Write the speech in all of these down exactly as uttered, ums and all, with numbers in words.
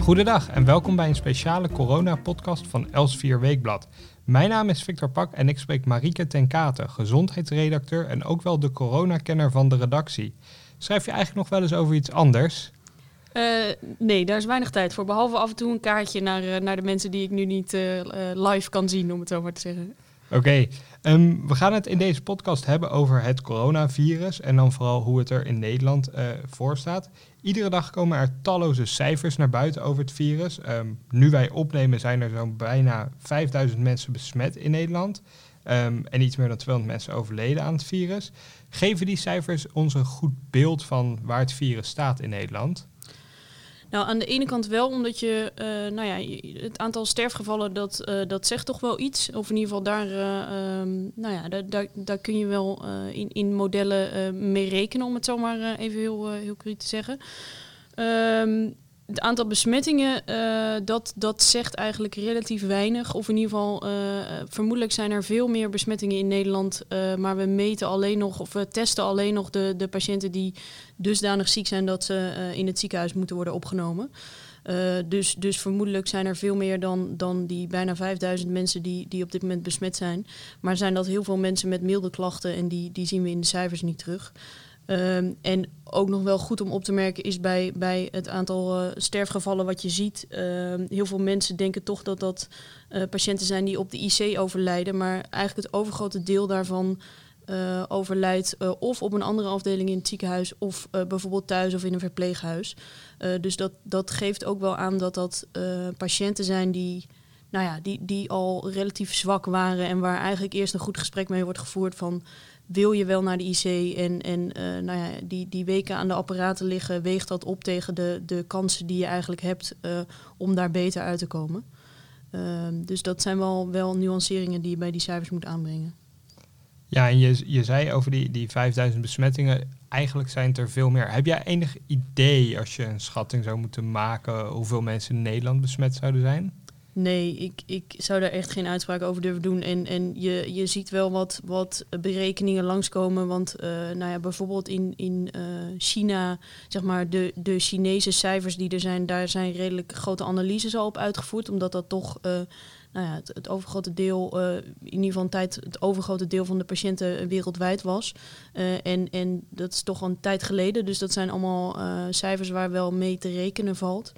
Goedendag en welkom bij een speciale corona-podcast van Els Vier Weekblad. Mijn naam is Victor Pak en ik spreek Marieke Tenkate, gezondheidsredacteur en ook wel de coronakenner van de redactie. Schrijf je eigenlijk nog wel eens over iets anders? Uh, nee, daar is weinig tijd voor. Behalve af en toe een kaartje naar, uh, naar de mensen die ik nu niet uh, live kan zien, om het zo maar te zeggen. Oké, okay. um, we gaan het in deze podcast hebben over het coronavirus en dan vooral hoe het er in Nederland uh, voor staat. Iedere dag komen er talloze cijfers naar buiten over het virus. Um, nu wij opnemen zijn er zo'n bijna vijfduizend mensen besmet in Nederland. Um, en iets meer dan tweehonderd mensen overleden aan het virus. Geven die cijfers ons een goed beeld van waar het virus staat in Nederland? Nou, aan de ene kant wel, omdat je, uh, nou ja, het aantal sterfgevallen, dat, uh, dat zegt toch wel iets. Of in ieder geval, daar, uh, um, nou ja, daar, daar, daar kun je wel uh, in, in modellen uh, mee rekenen, om het zo maar uh, even heel, uh, heel cru te zeggen. Um, het aantal besmettingen, uh, dat, dat zegt eigenlijk relatief weinig. Of in ieder geval, uh, vermoedelijk zijn er veel meer besmettingen in Nederland. Uh, maar we meten alleen nog, of we testen alleen nog de, de patiënten die dusdanig ziek zijn dat ze uh, in het ziekenhuis moeten worden opgenomen. Uh, dus, dus vermoedelijk zijn er veel meer dan, dan die bijna vijfduizend mensen die, die op dit moment besmet zijn. Maar zijn dat heel veel mensen met milde klachten en die, die zien we in de cijfers niet terug. Um, en ook nog wel goed om op te merken is bij, bij het aantal uh, sterfgevallen wat je ziet. Uh, heel veel mensen denken toch dat dat uh, patiënten zijn die op de I C overlijden. Maar eigenlijk het overgrote deel daarvan uh, overlijdt uh, of op een andere afdeling in het ziekenhuis. Of uh, bijvoorbeeld thuis of in een verpleeghuis. Uh, dus dat, dat geeft ook wel aan dat dat uh, patiënten zijn die... Nou ja, die, die al relatief zwak waren en waar eigenlijk eerst een goed gesprek mee wordt gevoerd van wil je wel naar de I C en, en uh, nou ja, die, die weken aan de apparaten liggen, weegt dat op tegen de, de kansen die je eigenlijk hebt uh, om daar beter uit te komen. Uh, dus dat zijn wel, wel nuanceringen die je bij die cijfers moet aanbrengen. Ja, en je, je zei over die, die vijfduizend besmettingen, eigenlijk zijn het er veel meer. Heb jij enig idee als je een schatting zou moeten maken hoeveel mensen in Nederland besmet zouden zijn? Nee, ik, ik zou daar echt geen uitspraak over durven doen. En, en je, je ziet wel wat, wat berekeningen langskomen. Want uh, nou ja, bijvoorbeeld in, in uh, China, zeg maar de, de Chinese cijfers die er zijn... daar zijn redelijk grote analyses al op uitgevoerd. Omdat dat toch uh, nou ja, het, het overgrote deel, uh, in ieder geval een tijd... het overgrote deel van de patiënten wereldwijd was. Uh, en, en dat is toch al een tijd geleden. Dus dat zijn allemaal uh, cijfers waar wel mee te rekenen valt...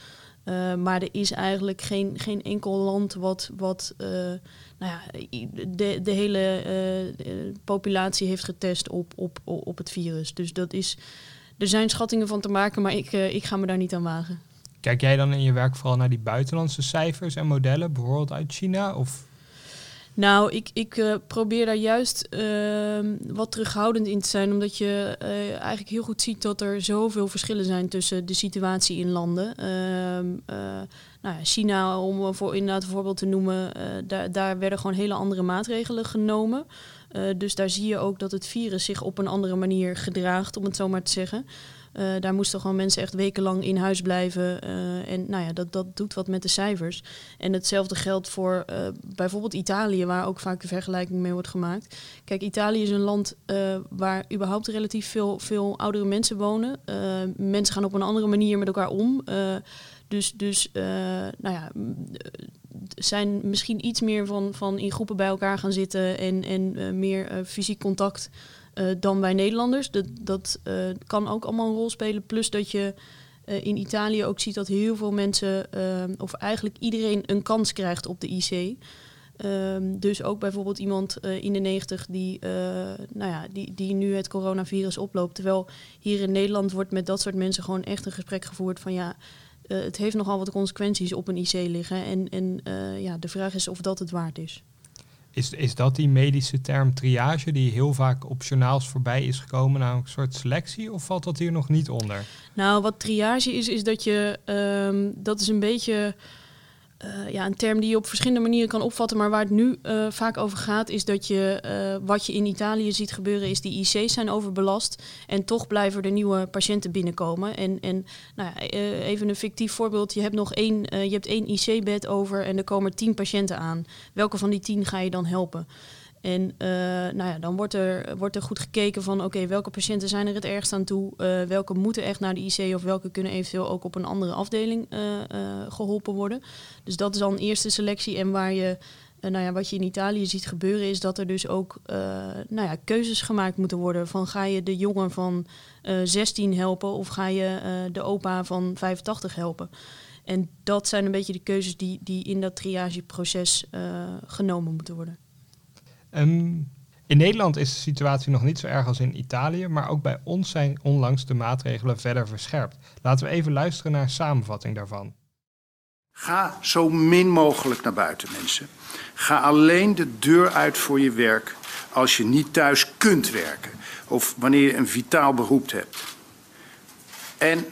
Uh, maar er is eigenlijk geen, geen enkel land wat, wat uh, nou ja, de, de hele uh, populatie heeft getest op, op, op het virus. Dus dat is, er zijn schattingen van te maken, maar ik, uh, ik ga me daar niet aan wagen. Kijk jij dan in je werk vooral naar die buitenlandse cijfers en modellen, bijvoorbeeld uit China? Of... Nou, ik, ik uh, probeer daar juist uh, wat terughoudend in te zijn. Omdat je uh, eigenlijk heel goed ziet dat er zoveel verschillen zijn tussen de situatie in landen. Uh, uh, nou ja, China, om voor, inderdaad een voorbeeld te noemen, uh, daar, daar werden gewoon hele andere maatregelen genomen. Uh, dus daar zie je ook dat het virus zich op een andere manier gedraagt, om het zo maar te zeggen. Uh, daar moesten gewoon mensen echt wekenlang in huis blijven. Uh, en nou ja, dat, dat doet wat met de cijfers. En hetzelfde geldt voor uh, bijvoorbeeld Italië, waar ook vaak de vergelijking mee wordt gemaakt. Kijk, Italië is een land uh, waar überhaupt relatief veel, veel oudere mensen wonen. Uh, mensen gaan op een andere manier met elkaar om. Uh, dus dus uh, nou ja, zijn misschien iets meer van, van in groepen bij elkaar gaan zitten en, en uh, meer uh, fysiek contact. Uh, dan wij Nederlanders. Dat, dat uh, kan ook allemaal een rol spelen. Plus dat je uh, in Italië ook ziet dat heel veel mensen... Uh, of eigenlijk iedereen een kans krijgt op de I C. Uh, dus ook bijvoorbeeld iemand uh, in de negentig die, uh, nou ja, die, die nu het coronavirus oploopt. Terwijl hier in Nederland wordt met dat soort mensen gewoon echt een gesprek gevoerd van... ja, uh, het heeft nogal wat consequenties op een I C liggen. En, en uh, ja, de vraag is of dat het waard is. Is, is dat die medische term triage die heel vaak op journaals voorbij is gekomen, namelijk een soort selectie, of valt dat hier nog niet onder? Nou, wat triage is, is dat je, um, dat is een beetje uh, ja, een term die je op verschillende manieren kan opvatten, maar waar het nu uh, vaak over gaat, is dat je, uh, wat je in Italië ziet gebeuren, is die I C's zijn overbelast en toch blijven er nieuwe patiënten binnenkomen. En, en nou ja, even een fictief voorbeeld, je hebt nog één, uh, je hebt één I C-bed over en er komen tien patiënten aan. Welke van die tien ga je dan helpen? En uh, nou ja, dan wordt er, wordt er goed gekeken van... oké, okay, welke patiënten zijn er het ergst aan toe? Uh, welke moeten echt naar de I C... of welke kunnen eventueel ook op een andere afdeling uh, uh, geholpen worden? Dus dat is al een eerste selectie. En waar je, uh, nou ja, wat je in Italië ziet gebeuren... is dat er dus ook uh, nou ja, keuzes gemaakt moeten worden... van ga je de jongen van uh, zestien helpen... of ga je uh, de opa van vijfentachtig helpen? En dat zijn een beetje de keuzes... die, die in dat triageproces uh, genomen moeten worden. Um, in Nederland is de situatie nog niet zo erg als in Italië, maar ook bij ons zijn onlangs de maatregelen verder verscherpt. Laten we even luisteren naar een samenvatting daarvan. Ga zo min mogelijk naar buiten, mensen. Ga alleen de deur uit voor je werk als je niet thuis kunt werken of wanneer je een vitaal beroep hebt. En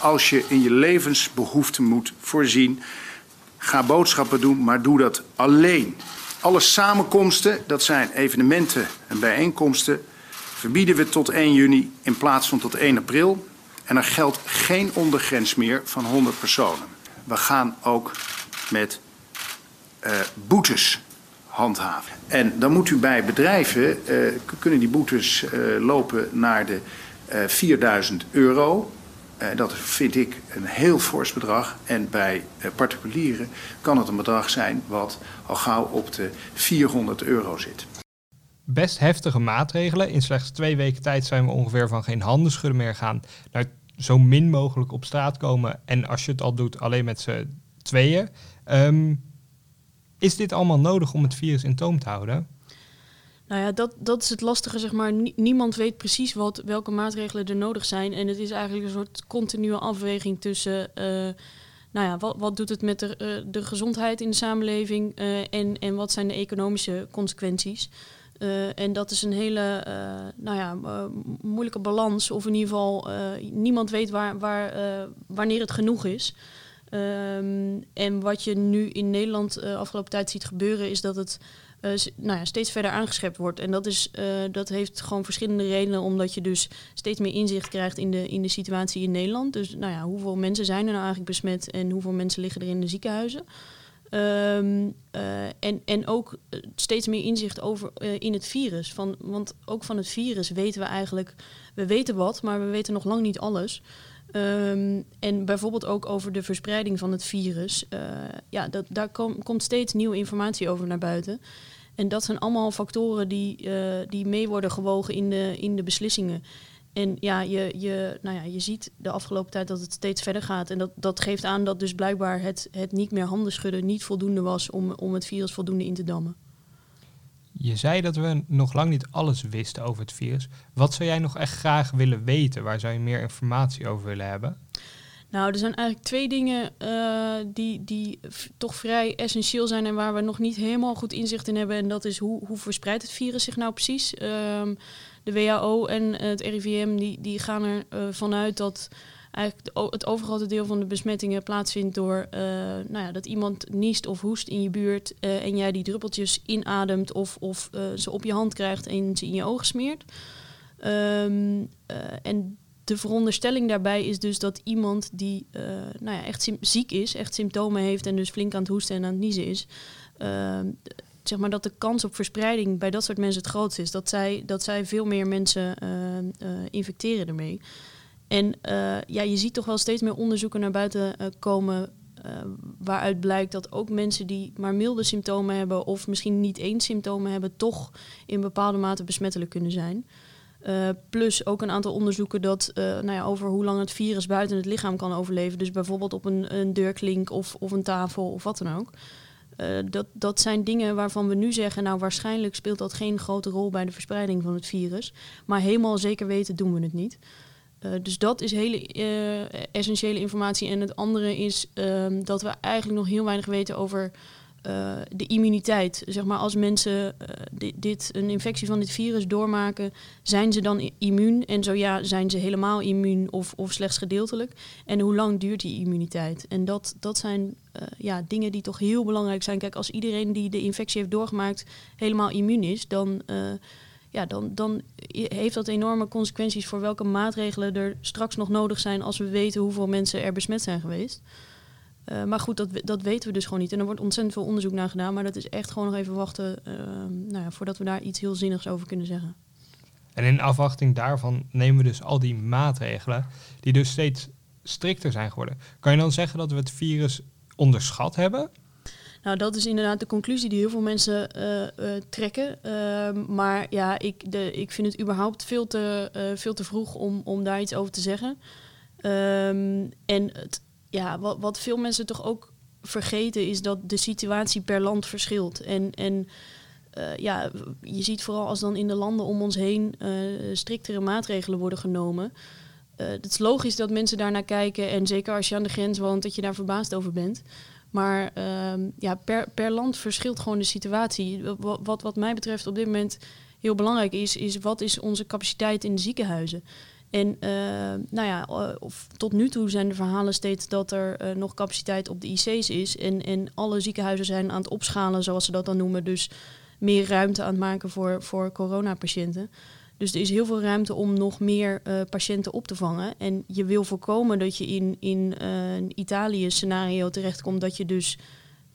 als je in je levensbehoeften moet voorzien, ga boodschappen doen, maar doe dat alleen. Alle samenkomsten, dat zijn evenementen en bijeenkomsten, verbieden we tot één juni in plaats van tot één april. En er geldt geen ondergrens meer van honderd personen. We gaan ook met uh, boetes handhaven. En dan moet u bij bedrijven, uh, kunnen die boetes uh, lopen naar de uh, vierduizend euro... Uh, dat vind ik een heel fors bedrag. En bij uh, particulieren kan het een bedrag zijn wat al gauw op de vierhonderd euro zit. Best heftige maatregelen. In slechts twee weken tijd zijn we ongeveer van geen handen schudden meer gaan... naar zo min mogelijk op straat komen. En als je het al doet, alleen met z'n tweeën. Um, is dit allemaal nodig om het virus in toom te houden? Nou ja, dat, dat is het lastige, zeg maar. Niemand weet precies wat, welke maatregelen er nodig zijn. En het is eigenlijk een soort continue afweging tussen... Uh, nou ja, wat, wat doet het met de, uh, de gezondheid in de samenleving... Uh, en, en wat zijn de economische consequenties. Uh, en dat is een hele uh, nou ja, uh, moeilijke balans. Of in ieder geval, uh, niemand weet waar, waar, uh, wanneer het genoeg is. Um, en wat je nu in Nederland de uh, afgelopen tijd ziet gebeuren... is dat het... Uh, nou ja, steeds verder aangescherpt wordt. En dat, is, uh, dat heeft gewoon verschillende redenen... omdat je dus steeds meer inzicht krijgt in de, in de situatie in Nederland. Dus nou ja, hoeveel mensen zijn er nou eigenlijk besmet... en hoeveel mensen liggen er in de ziekenhuizen. Um, uh, en, en ook steeds meer inzicht over uh, in het virus. Van, want ook van het virus weten we eigenlijk... we weten wat, maar we weten nog lang niet alles... Um, en bijvoorbeeld ook over de verspreiding van het virus. Uh, ja, dat, daar kom, komt steeds nieuwe informatie over naar buiten. En dat zijn allemaal factoren die, uh, die mee worden gewogen in de, in de beslissingen. En ja je, je, nou ja, je ziet de afgelopen tijd dat het steeds verder gaat. En dat, dat geeft aan dat dus blijkbaar het, het niet meer handen schudden niet voldoende was om, om het virus voldoende in te dammen. Je zei dat we nog lang niet alles wisten over het virus. Wat zou jij nog echt graag willen weten? Waar zou je meer informatie over willen hebben? Nou, er zijn eigenlijk twee dingen uh, die, die f- toch vrij essentieel zijn... en waar we nog niet helemaal goed inzicht in hebben. En dat is hoe, hoe verspreidt het virus zich nou precies? Um, de W H O en het R I V M die, die gaan er uh, vanuit dat... eigenlijk het overgrote deel van de besmettingen plaatsvindt door uh, nou ja, dat iemand niest of hoest in je buurt... Uh, en jij die druppeltjes inademt of, of uh, ze op je hand krijgt en ze in je ogen smeert. Um, uh, en de veronderstelling daarbij is dus dat iemand die uh, nou ja, echt sim- ziek is... echt symptomen heeft en dus flink aan het hoesten en aan het niezen is... Uh, zeg maar dat de kans op verspreiding bij dat soort mensen het grootst is. Dat zij, dat zij veel meer mensen uh, uh, infecteren ermee... En uh, ja, je ziet toch wel steeds meer onderzoeken naar buiten uh, komen... Uh, waaruit blijkt dat ook mensen die maar milde symptomen hebben... of misschien niet eens symptomen hebben... toch in bepaalde mate besmettelijk kunnen zijn. Uh, plus ook een aantal onderzoeken dat, uh, nou ja, over hoe lang het virus buiten het lichaam kan overleven. Dus bijvoorbeeld op een, een deurklink of, of een tafel of wat dan ook. Uh, dat, dat zijn dingen waarvan we nu zeggen... nou, waarschijnlijk speelt dat geen grote rol bij de verspreiding van het virus. Maar helemaal zeker weten doen we het niet... Uh, dus dat is hele uh, essentiële informatie. En het andere is uh, dat we eigenlijk nog heel weinig weten over uh, de immuniteit. Zeg maar, als mensen uh, dit, dit, een infectie van dit virus doormaken, zijn ze dan immuun? En zo ja, zijn ze helemaal immuun of, of slechts gedeeltelijk? En hoe lang duurt die immuniteit? En dat, dat zijn uh, ja, dingen die toch heel belangrijk zijn. Kijk, als iedereen die de infectie heeft doorgemaakt helemaal immuun is, dan... Uh, Ja, dan, dan heeft dat enorme consequenties voor welke maatregelen er straks nog nodig zijn... als we weten hoeveel mensen er besmet zijn geweest. Uh, maar goed, dat, dat weten we dus gewoon niet. En er wordt ontzettend veel onderzoek naar gedaan. Maar dat is echt gewoon nog even wachten uh, nou ja, voordat we daar iets heel zinnigs over kunnen zeggen. En in afwachting daarvan nemen we dus al die maatregelen die dus steeds strikter zijn geworden. Kan je dan zeggen dat we het virus onderschat hebben? Nou, dat is inderdaad de conclusie die heel veel mensen uh, uh, trekken. Uh, maar ja, ik, de, ik vind het überhaupt veel te, uh, veel te vroeg om, om daar iets over te zeggen. Um, en het, ja, wat, wat veel mensen toch ook vergeten is dat de situatie per land verschilt. En, en uh, ja, je ziet vooral als dan in de landen om ons heen uh, striktere maatregelen worden genomen. Uh, het is logisch dat mensen daarnaar kijken en zeker als je aan de grens woont dat je daar verbaasd over bent. Maar uh, ja, per, per land verschilt gewoon de situatie. Wat, wat wat mij betreft op dit moment heel belangrijk is, is wat is onze capaciteit in de ziekenhuizen? En uh, nou ja, uh, of tot nu toe zijn de verhalen steeds dat er uh, nog capaciteit op de I C's is. En, en alle ziekenhuizen zijn aan het opschalen, zoals ze dat dan noemen. Dus meer ruimte aan het maken voor, voor coronapatiënten. Dus er is heel veel ruimte om nog meer uh, patiënten op te vangen. En je wil voorkomen dat je in, in uh, een Italië-scenario terechtkomt dat je dus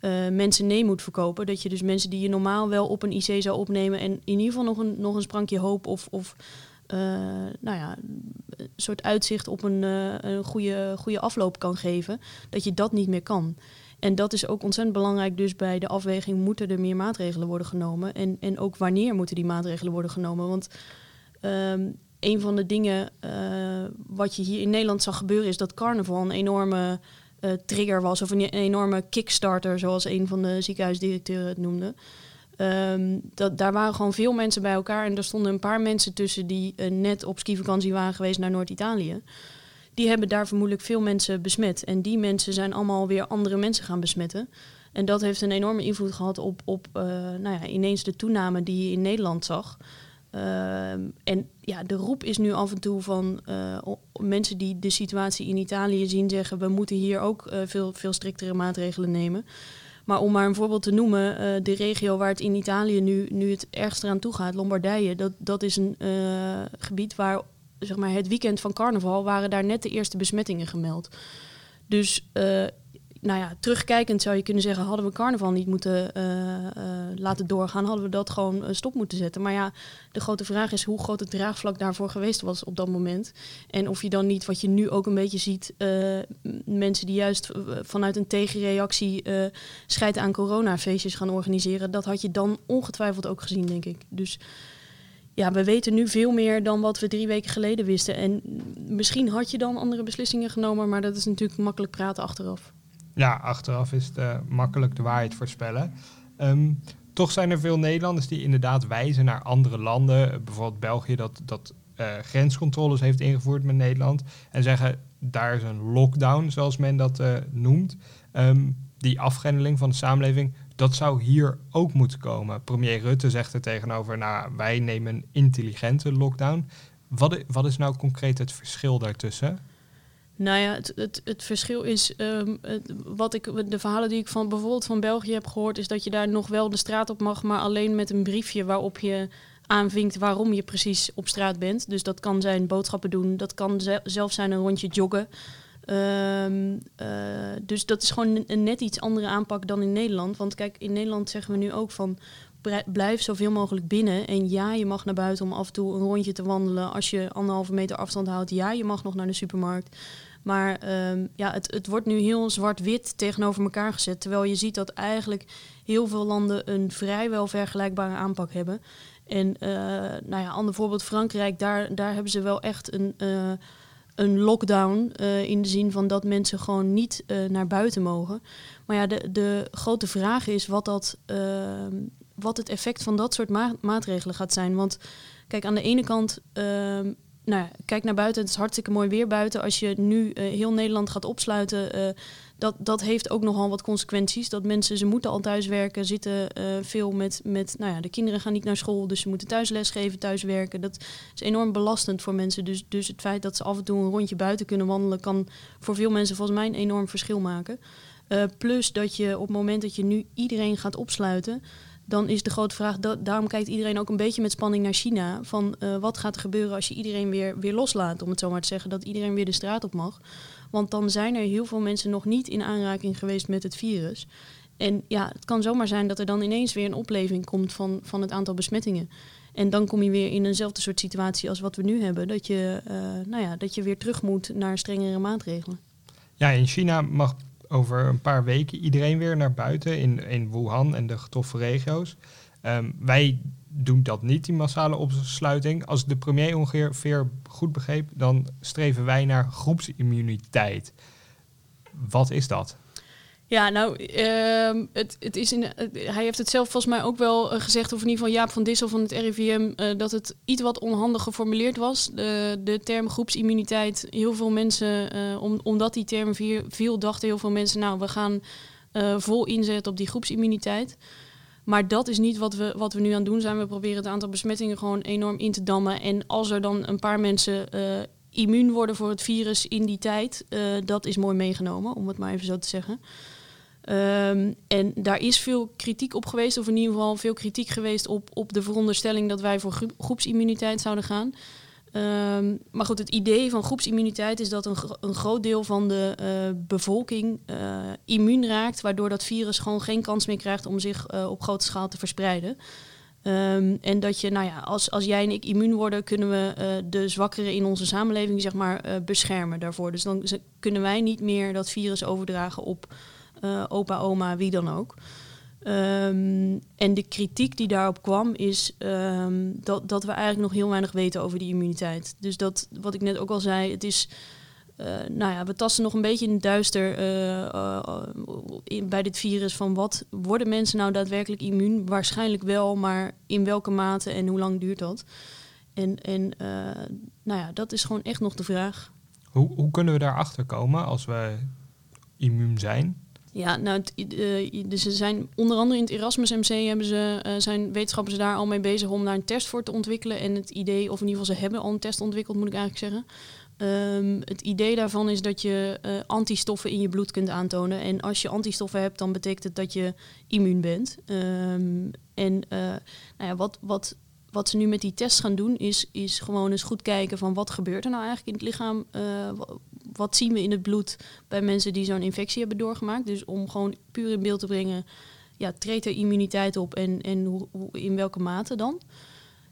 uh, mensen nee moet verkopen. Dat je dus mensen die je normaal wel op een I C zou opnemen en in ieder geval nog een, nog een sprankje hoop of, of uh, nou ja, een soort uitzicht op een, uh, een goede, goede afloop kan geven, dat je dat niet meer kan. En dat is ook ontzettend belangrijk. Dus bij de afweging moeten er meer maatregelen worden genomen. En, en ook wanneer moeten die maatregelen worden genomen? Want Um, een van de dingen uh, wat je hier in Nederland zag gebeuren is dat carnaval een enorme uh, trigger was. Of een, een enorme kickstarter, zoals een van de ziekenhuisdirecteuren het noemde. Um, dat, daar waren gewoon veel mensen bij elkaar. En er stonden een paar mensen tussen die uh, net op skivakantie waren geweest naar Noord-Italië. Die hebben daar vermoedelijk veel mensen besmet. En die mensen zijn allemaal weer andere mensen gaan besmetten. En dat heeft een enorme invloed gehad op, op uh, nou ja, ineens de toename die je in Nederland zag. Uh, en ja, de roep is nu af en toe van uh, mensen die de situatie in Italië zien zeggen, we moeten hier ook uh, veel, veel striktere maatregelen nemen. Maar om maar een voorbeeld te noemen, uh, de regio waar het in Italië nu, nu het ergst eraan toe gaat, Lombardije, dat, dat is een uh, gebied waar zeg maar, het weekend van carnaval waren daar net de eerste besmettingen gemeld. Dus uh, nou ja, terugkijkend zou je kunnen zeggen, hadden we carnaval niet moeten uh, uh, laten doorgaan, hadden we dat gewoon stop moeten zetten. Maar ja, de grote vraag is hoe groot het draagvlak daarvoor geweest was op dat moment. En of je dan niet, wat je nu ook een beetje ziet, uh, mensen die juist vanuit een tegenreactie uh, scheid aan coronafeestjes gaan organiseren, dat had je dan ongetwijfeld ook gezien, denk ik. Dus ja, we weten nu veel meer dan wat we drie weken geleden wisten. En misschien had je dan andere beslissingen genomen, maar dat is natuurlijk makkelijk praten achteraf. Ja, achteraf is het uh, makkelijk de waarheid voorspellen. Um, toch zijn er veel Nederlanders die inderdaad wijzen naar andere landen. Bijvoorbeeld België dat, dat uh, grenscontroles heeft ingevoerd met Nederland. En zeggen, daar is een lockdown, zoals men dat uh, noemt. Um, die afgrendeling van de samenleving, dat zou hier ook moeten komen. Premier Rutte zegt er tegenover, nou, wij nemen een intelligente lockdown. Wat, wat is nou concreet het verschil daartussen? Nou ja, het, het, het verschil is, um, het, wat ik, de verhalen die ik van bijvoorbeeld van België heb gehoord, is dat je daar nog wel de straat op mag, maar alleen met een briefje waarop je aanvinkt waarom je precies op straat bent. Dus dat kan zijn boodschappen doen, dat kan ze- zelf zijn een rondje joggen. Um, uh, dus dat is gewoon een, een net iets andere aanpak dan in Nederland. Want kijk, in Nederland zeggen we nu ook van, blijf zoveel mogelijk binnen. En ja, je mag naar buiten om af en toe een rondje te wandelen. Als je anderhalve meter afstand houdt, ja, je mag nog naar de supermarkt. Maar um, ja, het, het wordt nu heel zwart-wit tegenover elkaar gezet. Terwijl je ziet dat eigenlijk heel veel landen een vrijwel vergelijkbare aanpak hebben. En uh, nou ja, ander voorbeeld Frankrijk, daar, daar hebben ze wel echt een, uh, een lockdown. Uh, in de zin van dat mensen gewoon niet uh, naar buiten mogen. Maar ja, de, de grote vraag is wat dat... Uh, wat het effect van dat soort ma- maatregelen gaat zijn. Want kijk, aan de ene kant, uh, nou ja, kijk naar buiten, het is hartstikke mooi weer buiten. Als je nu uh, heel Nederland gaat opsluiten, uh, dat, dat heeft ook nogal wat consequenties. Dat mensen, ze moeten al thuiswerken, zitten uh, veel met, met, nou ja, de kinderen gaan niet naar school, dus ze moeten thuis lesgeven, thuiswerken. Dat is enorm belastend voor mensen. Dus, dus het feit dat ze af en toe een rondje buiten kunnen wandelen, kan voor veel mensen volgens mij een enorm verschil maken. Uh, plus dat je op het moment dat je nu iedereen gaat opsluiten, dan is de grote vraag, da- daarom kijkt iedereen ook een beetje met spanning naar China, van uh, wat gaat er gebeuren als je iedereen weer, weer loslaat, om het zo maar te zeggen, dat iedereen weer de straat op mag. Want dan zijn er heel veel mensen nog niet in aanraking geweest met het virus. En ja, het kan zomaar zijn dat er dan ineens weer een opleving komt van, van het aantal besmettingen. En dan kom je weer in eenzelfde soort situatie als wat we nu hebben. Dat je, uh, nou ja, dat je weer terug moet naar strengere maatregelen. Ja, in China mag over een paar weken iedereen weer naar buiten in, in Wuhan en de getroffen regio's. Um, wij doen dat niet, die massale opsluiting. Als de premier ongeveer goed begreep, dan streven wij naar groepsimmuniteit. Wat is dat? Ja, nou, uh, het, het is in, uh, hij heeft het zelf volgens mij ook wel uh, gezegd, of in ieder geval Jaap van Dissel van het R I V M, uh, dat het iets wat onhandig geformuleerd was. De, de term groepsimmuniteit, heel veel mensen, uh, om, omdat die term viel, dachten heel veel mensen, nou, we gaan uh, vol inzetten op die groepsimmuniteit. Maar dat is niet wat we, wat we nu aan het doen zijn. We proberen het aantal besmettingen gewoon enorm in te dammen. En als er dan een paar mensen uh, immuun worden voor het virus in die tijd, uh, dat is mooi meegenomen, om het maar even zo te zeggen. Um, en daar is veel kritiek op geweest, of in ieder geval veel kritiek geweest op, op de veronderstelling dat wij voor groep, groepsimmuniteit zouden gaan. Um, maar goed, het idee van groepsimmuniteit is dat een, een groot deel van de uh, bevolking uh, immuun raakt, waardoor dat virus gewoon geen kans meer krijgt om zich uh, op grote schaal te verspreiden. Um, en dat je, nou ja, als, als jij en ik immuun worden, kunnen we uh, de zwakkeren in onze samenleving, zeg maar, uh, beschermen daarvoor. Dus dan z- kunnen wij niet meer dat virus overdragen op uh, opa, oma, wie dan ook. Um, en de kritiek die daarop kwam is um, dat, dat we eigenlijk nog heel weinig weten over die immuniteit. Dus dat, wat ik net ook al zei, het is, uh, nou ja, we tasten nog een beetje in het duister uh, uh, in, bij dit virus van wat worden mensen nou daadwerkelijk immuun? Waarschijnlijk wel, maar in welke mate en hoe lang duurt dat? En, en uh, nou ja, dat is gewoon echt nog de vraag. Hoe, hoe kunnen we daarachter komen als we immuun zijn? Ja, nou, het, uh, dus ze zijn onder andere in het Erasmus M C hebben ze, uh, zijn wetenschappers daar al mee bezig om daar een test voor te ontwikkelen. En het idee, of in ieder geval ze hebben al een test ontwikkeld, moet ik eigenlijk zeggen. Um, het idee daarvan is dat je uh, antistoffen in je bloed kunt aantonen. En als je antistoffen hebt, dan betekent het dat je immuun bent. Um, en uh, nou ja, wat, wat, wat ze nu met die tests gaan doen, is, is gewoon eens goed kijken van wat gebeurt er nou eigenlijk in het lichaam. Uh, Wat zien we in het bloed bij mensen die zo'n infectie hebben doorgemaakt? Dus om gewoon puur in beeld te brengen, ja, treedt er immuniteit op en, en hoe, hoe, in welke mate dan?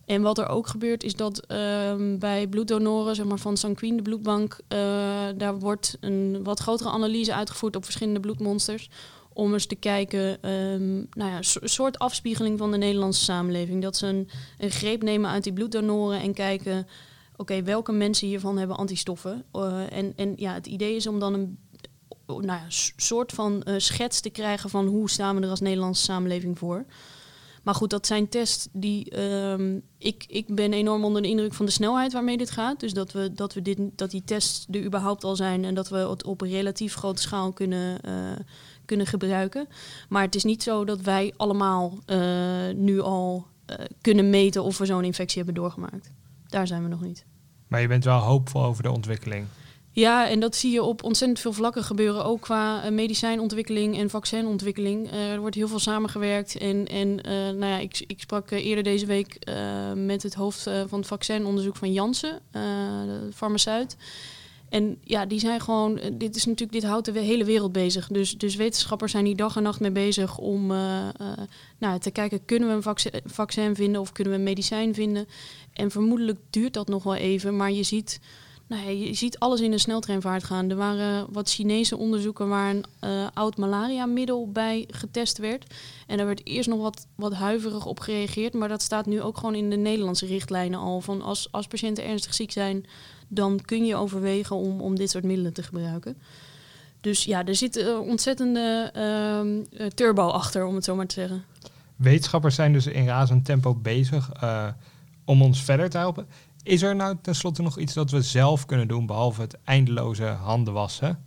En wat er ook gebeurt is dat uh, bij bloeddonoren, zeg maar van Sanquin, de bloedbank, uh, daar wordt een wat grotere analyse uitgevoerd op verschillende bloedmonsters. Om eens te kijken, um, nou ja, een soort afspiegeling van de Nederlandse samenleving. Dat ze een, een greep nemen uit die bloeddonoren en kijken, oké, okay, welke mensen hiervan hebben antistoffen? Uh, en, en ja, het idee is om dan een nou ja, soort van uh, schets te krijgen van hoe staan we er als Nederlandse samenleving voor. Maar goed, dat zijn tests die... Uh, ik, ik ben enorm onder de indruk van de snelheid waarmee dit gaat. Dus dat, we, dat, we dit, dat die tests er überhaupt al zijn en dat we het op een relatief grote schaal kunnen, uh, kunnen gebruiken. Maar het is niet zo dat wij allemaal uh, nu al uh, kunnen meten of we zo'n infectie hebben doorgemaakt. Daar zijn we nog niet. Maar je bent wel hoopvol over de ontwikkeling. Ja, en dat zie je op ontzettend veel vlakken gebeuren. Ook qua medicijnontwikkeling en vaccinontwikkeling. Uh, er wordt heel veel samengewerkt. En, en uh, nou ja, ik, ik sprak eerder deze week uh, met het hoofd uh, van het vaccinonderzoek van Janssen, uh, de farmaceut. En ja, die zijn gewoon, dit is natuurlijk, dit houdt de hele wereld bezig. Dus, dus wetenschappers zijn hier dag en nacht mee bezig om uh, uh, nou, te kijken, kunnen we een vaccin, vaccin vinden of kunnen we een medicijn vinden? En vermoedelijk duurt dat nog wel even, maar je ziet, nou, je ziet alles in een sneltreinvaart gaan. Er waren wat Chinese onderzoeken waar een uh, oud malaria-middel bij getest werd. En daar werd eerst nog wat, wat huiverig op gereageerd, maar dat staat nu ook gewoon in de Nederlandse richtlijnen al. Van als, als patiënten ernstig ziek zijn, dan kun je overwegen om, om dit soort middelen te gebruiken. Dus ja, er zit een ontzettende uh, turbo achter, om het zo maar te zeggen. Wetenschappers zijn dus in razend tempo bezig uh, om ons verder te helpen. Is er nou tenslotte nog iets dat we zelf kunnen doen, behalve het eindeloze handen wassen?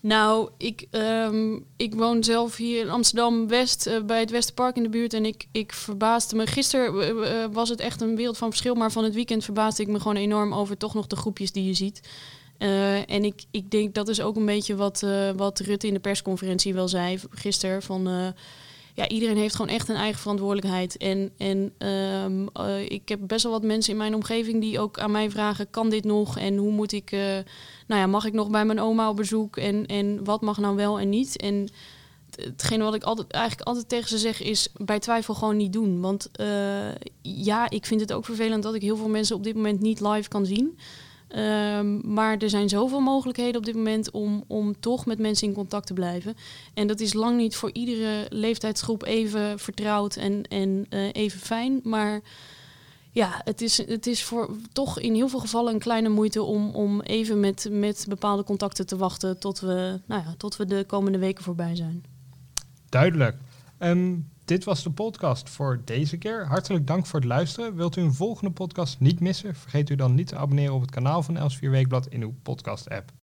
Nou, ik, um, ik woon zelf hier in Amsterdam-West, uh, bij het Westerpark in de buurt. En ik, ik verbaasde me, gisteren uh, was het echt een wereld van verschil. Maar van het weekend verbaasde ik me gewoon enorm over toch nog de groepjes die je ziet. Uh, en ik, ik denk, dat is ook een beetje wat, uh, wat Rutte in de persconferentie wel zei gisteren. Van, uh, ja, iedereen heeft gewoon echt een eigen verantwoordelijkheid. En, en um, uh, ik heb best wel wat mensen in mijn omgeving die ook aan mij vragen, kan dit nog? En hoe moet ik, uh, nou ja, mag ik nog bij mijn oma op bezoek? En, en wat mag nou wel en niet? En hetgeen wat ik altijd, eigenlijk altijd tegen ze zeg is, bij twijfel gewoon niet doen. Want uh, ja, ik vind het ook vervelend dat ik heel veel mensen op dit moment niet live kan zien. Um, maar er zijn zoveel mogelijkheden op dit moment om, om toch met mensen in contact te blijven. En dat is lang niet voor iedere leeftijdsgroep even vertrouwd en, en uh, even fijn. Maar ja, het is, het is voor toch in heel veel gevallen een kleine moeite om, om even met, met bepaalde contacten te wachten tot we, nou ja, tot we de komende weken voorbij zijn. Duidelijk. Um, dit was de podcast voor deze keer. Hartelijk dank voor het luisteren. Wilt u een volgende podcast niet missen? Vergeet u dan niet te abonneren op het kanaal van Els Vier Weekblad in uw podcast-app.